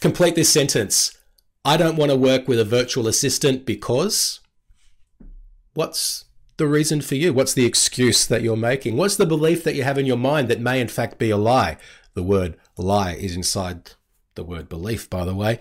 Complete this sentence. I don't want to work with a virtual assistant because. What's the reason for you? What's the excuse that you're making? What's the belief that you have in your mind that may in fact be a lie? The word lie is inside the word belief, by the way.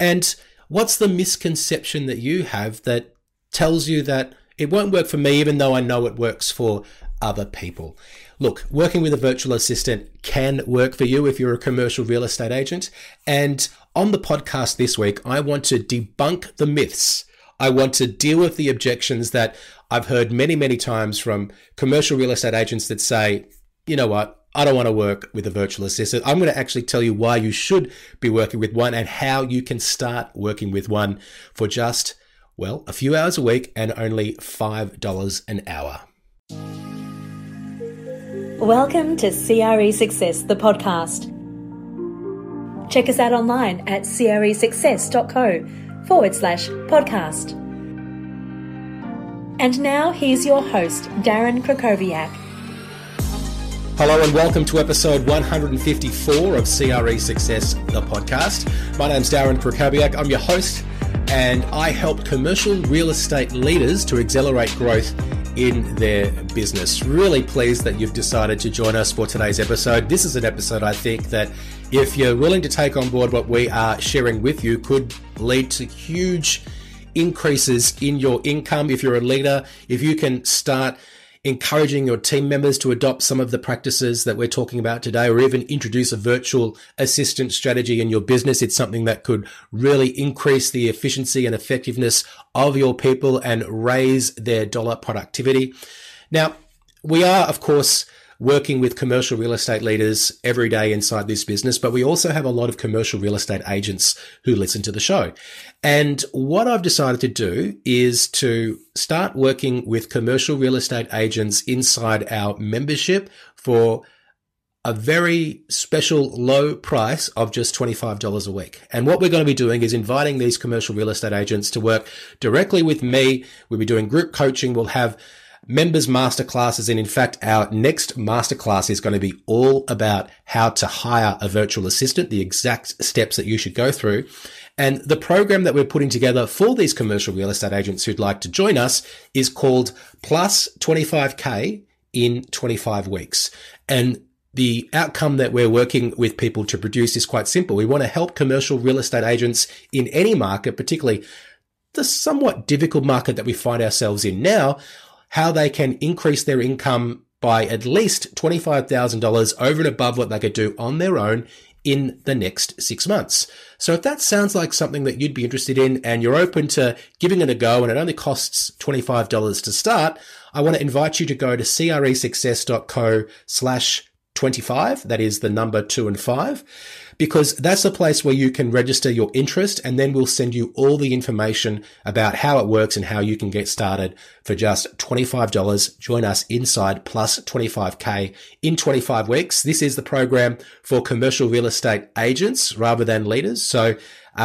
And what's the misconception that you have that tells you that it won't work for me, even though I know it works for other people? Look, working with a virtual assistant can work for you if you're a commercial real estate agent. And on the podcast this week, I want to debunk the myths. I want to deal with the objections that I've heard many, many times from commercial real estate agents that say, you know what? I don't want to work with a virtual assistant. I'm going to actually tell you why you should be working with one and how you can start working with one for just, well, a few hours a week and only $5 an hour. Welcome to CRE Success, the podcast. Check us out online at cresuccess.co/podcast. And now here's your host, Darren Krakowiak. Hello and welcome to episode 154 of CRE Success, the podcast. My name's Darren Krakowiak. I'm your host and I help commercial real estate leaders to accelerate growth in their business. Really pleased that you've decided to join us for today's episode. This is an episode I think that if you're willing to take on board what we are sharing with you could lead to huge increases in your income. If you're a leader, if you can start encouraging your team members to adopt some of the practices that we're talking about today, or even introduce a virtual assistant strategy in your business. It's something that could really increase the efficiency and effectiveness of your people and raise their dollar productivity. Now, we are, of course, working with commercial real estate leaders every day inside this business, but we also have a lot of commercial real estate agents who listen to the show. And what I've decided to do is to start working with commercial real estate agents inside our membership for a very special low price of just $25 a week. And what we're going to be doing is inviting these commercial real estate agents to work directly with me. We'll be doing group coaching. We'll have members masterclasses, and in fact, our next masterclass is going to be all about how to hire a virtual assistant, the exact steps that you should go through. And the program that we're putting together for these commercial real estate agents who'd like to join us is called Plus 25K in 25 Weeks. And the outcome that we're working with people to produce is quite simple. We want to help commercial real estate agents in any market, particularly the somewhat difficult market that we find ourselves in now, how they can increase their income by at least $25,000 over and above what they could do on their own in the next 6 months. So if that sounds like something that you'd be interested in and you're open to giving it a go and it only costs $25 to start, I want to invite you to go to cresuccess.co/25. That is the number 2 and 5, because that's the place where you can register your interest, and then we'll send you all the information about how it works and how you can get started for just $25. Join us inside Plus 25K in 25 weeks. This is the program for commercial real estate agents rather than leaders. So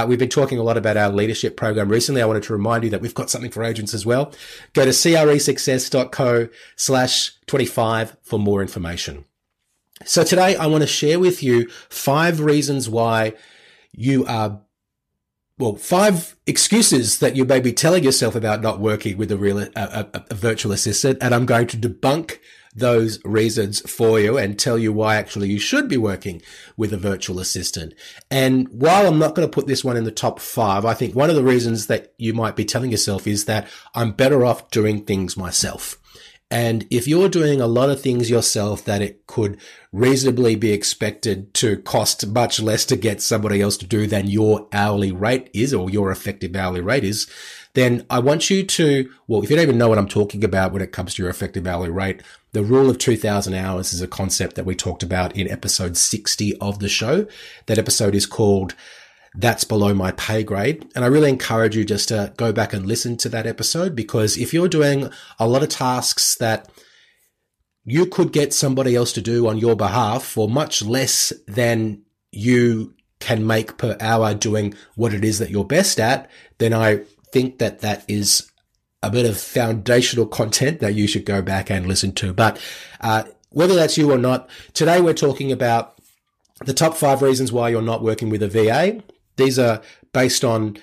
we've been talking a lot about our leadership program recently. I wanted to remind you that we've got something for agents as well. Go to cresuccess.co/25 for more information. So today I want to share with you 5 reasons why you are, well, 5 excuses that you may be telling yourself about not working with a virtual assistant. And I'm going to debunk those reasons for you and tell you why actually you should be working with a virtual assistant. And while I'm not going to put this one in the top 5, I think one of the reasons that you might be telling yourself is that I'm better off doing things myself. And if you're doing a lot of things yourself that it could reasonably be expected to cost much less to get somebody else to do than your hourly rate is, or your effective hourly rate is, then I want you to, well, if you don't even know what I'm talking about when it comes to your effective hourly rate, the rule of 2,000 hours is a concept that we talked about in episode 60 of the show. That episode is called That's Below My Pay Grade. And I really encourage you just to go back and listen to that episode, because if you're doing a lot of tasks that you could get somebody else to do on your behalf for much less than you can make per hour doing what it is that you're best at, then I think that that is a bit of foundational content that you should go back and listen to. But whether that's you or not, today we're talking about the top 5 reasons why you're not working with a VA. These are based on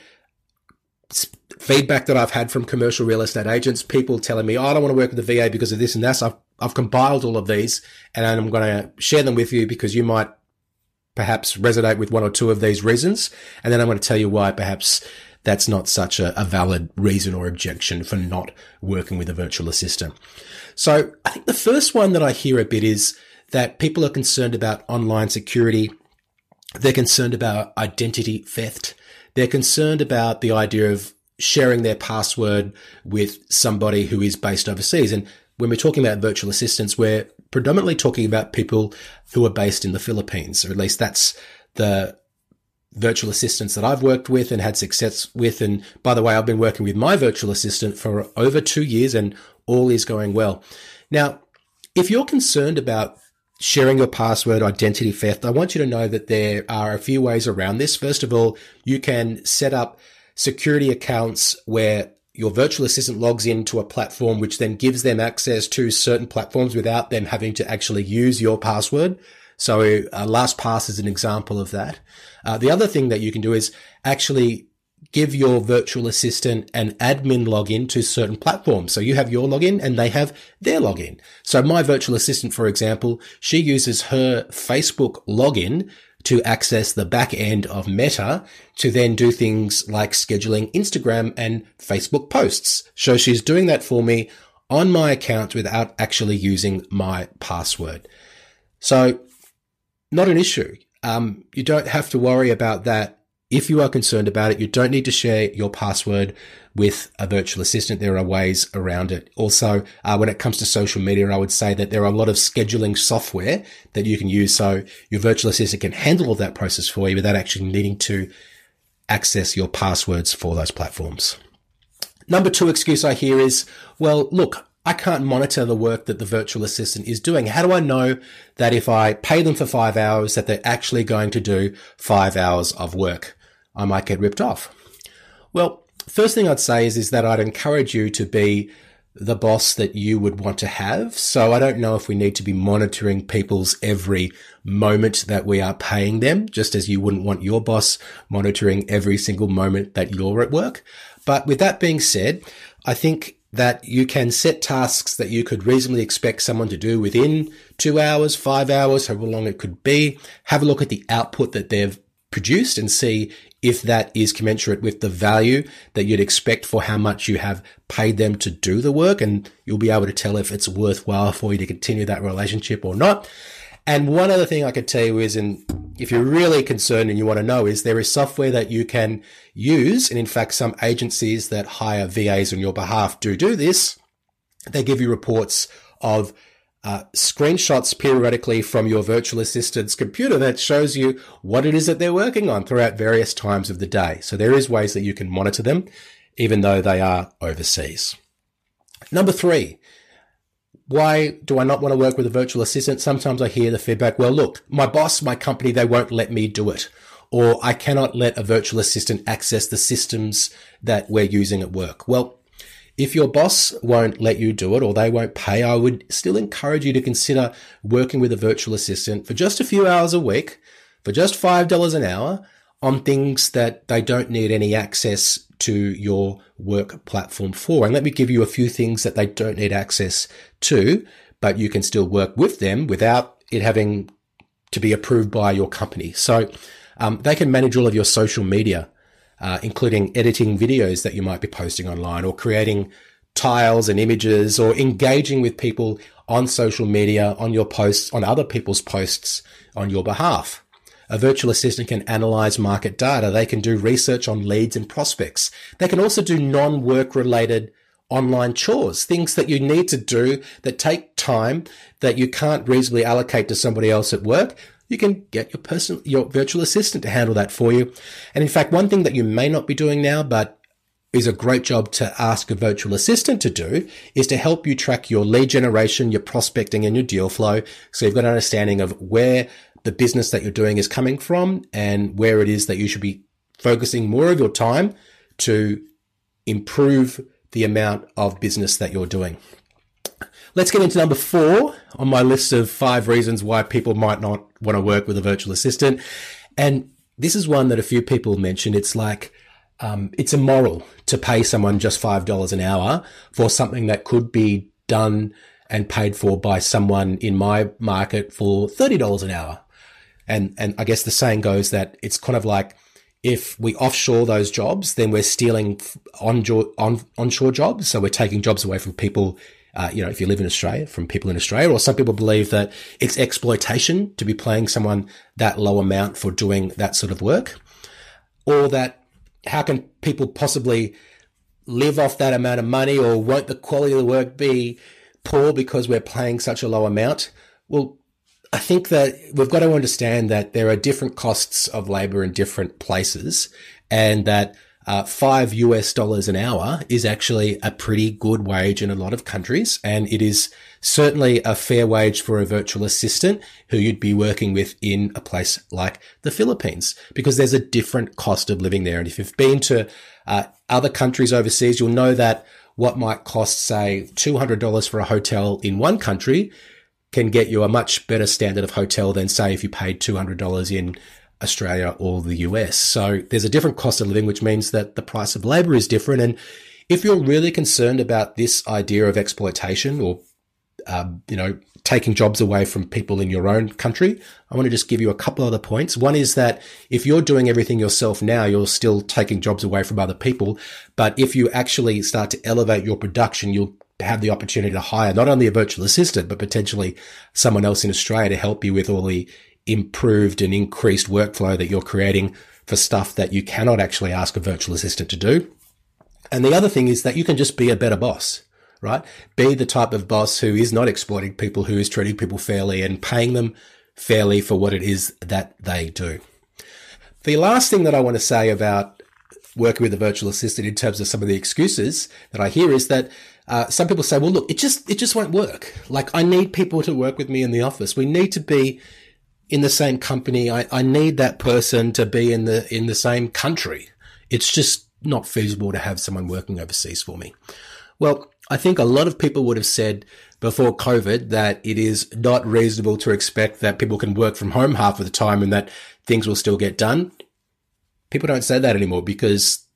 feedback that I've had from commercial real estate agents, people telling me, oh, I don't want to work with the VA because of this and that. So I've compiled all of these and I'm going to share them with you because you might perhaps resonate with one or two of these reasons. And then I'm going to tell you why perhaps that's not such a valid reason or objection for not working with a virtual assistant. So I think the first one that I hear a bit is that people are concerned about online security. They're concerned about identity theft. They're concerned about the idea of sharing their password with somebody who is based overseas. And when we're talking about virtual assistants, we're predominantly talking about people who are based in the Philippines, or at least that's the virtual assistants that I've worked with and had success with. And by the way, I've been working with my virtual assistant for over 2 years and all is going well. Now, if you're concerned about sharing your password, identity theft, I want you to know that there are a few ways around this. First of all, you can set up security accounts where your virtual assistant logs into a platform, which then gives them access to certain platforms without them having to actually use your password. So LastPass is an example of that. The other thing that you can do is actually give your virtual assistant an admin login to certain platforms. So you have your login and they have their login. So my virtual assistant, for example, she uses her Facebook login to access the back end of Meta to then do things like scheduling Instagram and Facebook posts. So she's doing that for me on my account without actually using my password. So not an issue. You don't have to worry about that. If you are concerned about it, you don't need to share your password with a virtual assistant. There are ways around it. Also, when it comes to social media, I would say that there are a lot of scheduling software that you can use. So your virtual assistant can handle all that process for you without actually needing to access your passwords for those platforms. Number two excuse I hear is, well, look, I can't monitor the work that the virtual assistant is doing. How do I know that if I pay them for 5 hours that they're actually going to do 5 hours of work? I might get ripped off. Well, first thing I'd say is that I'd encourage you to be the boss that you would want to have. So I don't know if we need to be monitoring people's every moment that we are paying them, just as you wouldn't want your boss monitoring every single moment that you're at work. But with that being said, I think that you can set tasks that you could reasonably expect someone to do within 2 hours, 5 hours, however long it could be. Have a look at the output that they've produced and see if that is commensurate with the value that you'd expect for how much you have paid them to do the work. And you'll be able to tell if it's worthwhile for you to continue that relationship or not. And one other thing I could tell you is, and if you're really concerned and you want to know, is there is software that you can use. And in fact, some agencies that hire VAs on your behalf do this. They give you reports of screenshots periodically from your virtual assistant's computer that shows you what it is that they're working on throughout various times of the day. So there is ways that you can monitor them, even though they are overseas. Number three, why do I not want to work with a virtual assistant? Sometimes I hear the feedback, well, look, my boss, my company, they won't let me do it. Or I cannot let a virtual assistant access the systems that we're using at work. Well, if your boss won't let you do it or they won't pay, I would still encourage you to consider working with a virtual assistant for just a few hours a week, for just $5 an hour, on things that they don't need any access to your work platform for. And let me give you a few things that they don't need access to, but you can still work with them without it having to be approved by your company. So they can manage all of your social media, including editing videos that you might be posting online, or creating tiles and images, or engaging with people on social media, on your posts, on other people's posts on your behalf. A virtual assistant can analyze market data. They can do research on leads and prospects. They can also do non-work related online chores, things that you need to do that take time that you can't reasonably allocate to somebody else at work. You can get your virtual assistant to handle that for you. And in fact, one thing that you may not be doing now, but is a great job to ask a virtual assistant to do, is to help you track your lead generation, your prospecting and your deal flow. So you've got an understanding of where the business that you're doing is coming from and where it is that you should be focusing more of your time to improve the amount of business that you're doing. Let's get into number four on my list of 5 reasons why people might not want to work with a virtual assistant. And This is one that a few people mentioned. It's like, it's immoral to pay someone just $5 an hour for something that could be done and paid for by someone in my market for $30 an hour. And I guess the saying goes that it's kind of like, if we offshore those jobs, then we're stealing onshore jobs. So we're taking jobs away from people, if you live in Australia, from people in Australia. Or some people believe that it's exploitation to be paying someone that low amount for doing that sort of work. Or that how can people possibly live off that amount of money, or won't the quality of the work be poor because we're paying such a low amount? Well, I think that we've got to understand that there are different costs of labor in different places, and that $5 an hour is actually a pretty good wage in a lot of countries. And it is certainly a fair wage for a virtual assistant who you'd be working with in a place like the Philippines, because there's a different cost of living there. And if you've been to other countries overseas, you'll know that what might cost, say, $200 for a hotel in one country can get you a much better standard of hotel than, say, if you paid $200 in Australia or the US. So there's a different cost of living, which means that the price of labor is different. And if you're really concerned about this idea of exploitation or, taking jobs away from people in your own country, I want to just give you a couple other points. One is that if you're doing everything yourself now, you're still taking jobs away from other people. But if you actually start to elevate your production, you'll have the opportunity to hire not only a virtual assistant, but potentially someone else in Australia to help you with all the improved and increased workflow that you're creating for stuff that you cannot actually ask a virtual assistant to do. And the other thing is that you can just be a better boss, right? Be the type of boss who is not exploiting people, who is treating people fairly and paying them fairly for what it is that they do. The last thing that I want to say about working with a virtual assistant in terms of some of the excuses that I hear is that some people say, well, look, it just won't work. Like, I need people to work with me in the office. We need to be in the same company. I need that person to be in the same country. It's just not feasible to have someone working overseas for me. Well, I think a lot of people would have said before COVID that it is not reasonable to expect that people can work from home half of the time and that things will still get done. People don't say that anymore because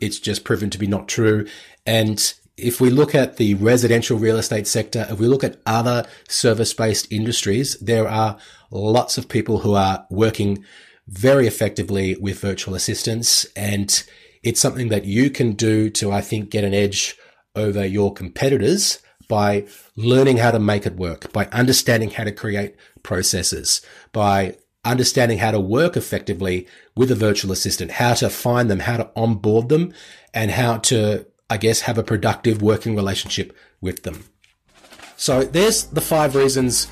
it's just proven to be not true. And if we look at the residential real estate sector, if we look at other service-based industries, there are lots of people who are working very effectively with virtual assistants. And it's something that you can do to, I think, get an edge over your competitors by learning how to make it work, by understanding how to create processes, by understanding how to work effectively with a virtual assistant, how to find them, how to onboard them, and how to, I guess, have a productive working relationship with them. So there's the 5 reasons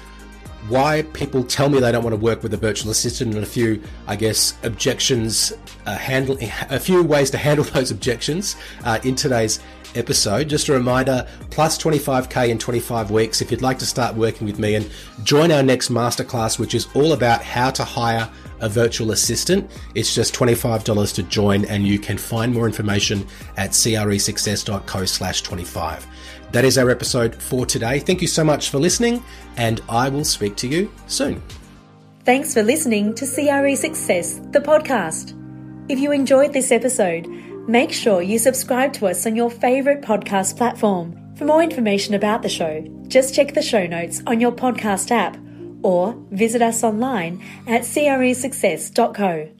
why people tell me they don't want to work with a virtual assistant, and a few, I guess, objections, a few ways to handle those objections in today's episode. Just a reminder, plus 25K in 25 weeks if you'd like to start working with me and join our next masterclass, which is all about how to hire a virtual assistant. It's just $25 to join, and you can find more information at cresuccess.co/25. That is our episode for today. Thank you so much for listening, and I will speak to you soon. Thanks for listening to CRE Success, the podcast. If you enjoyed this episode, make sure you subscribe to us on your favourite podcast platform. For more information about the show, just check the show notes on your podcast app or visit us online at cresuccess.co.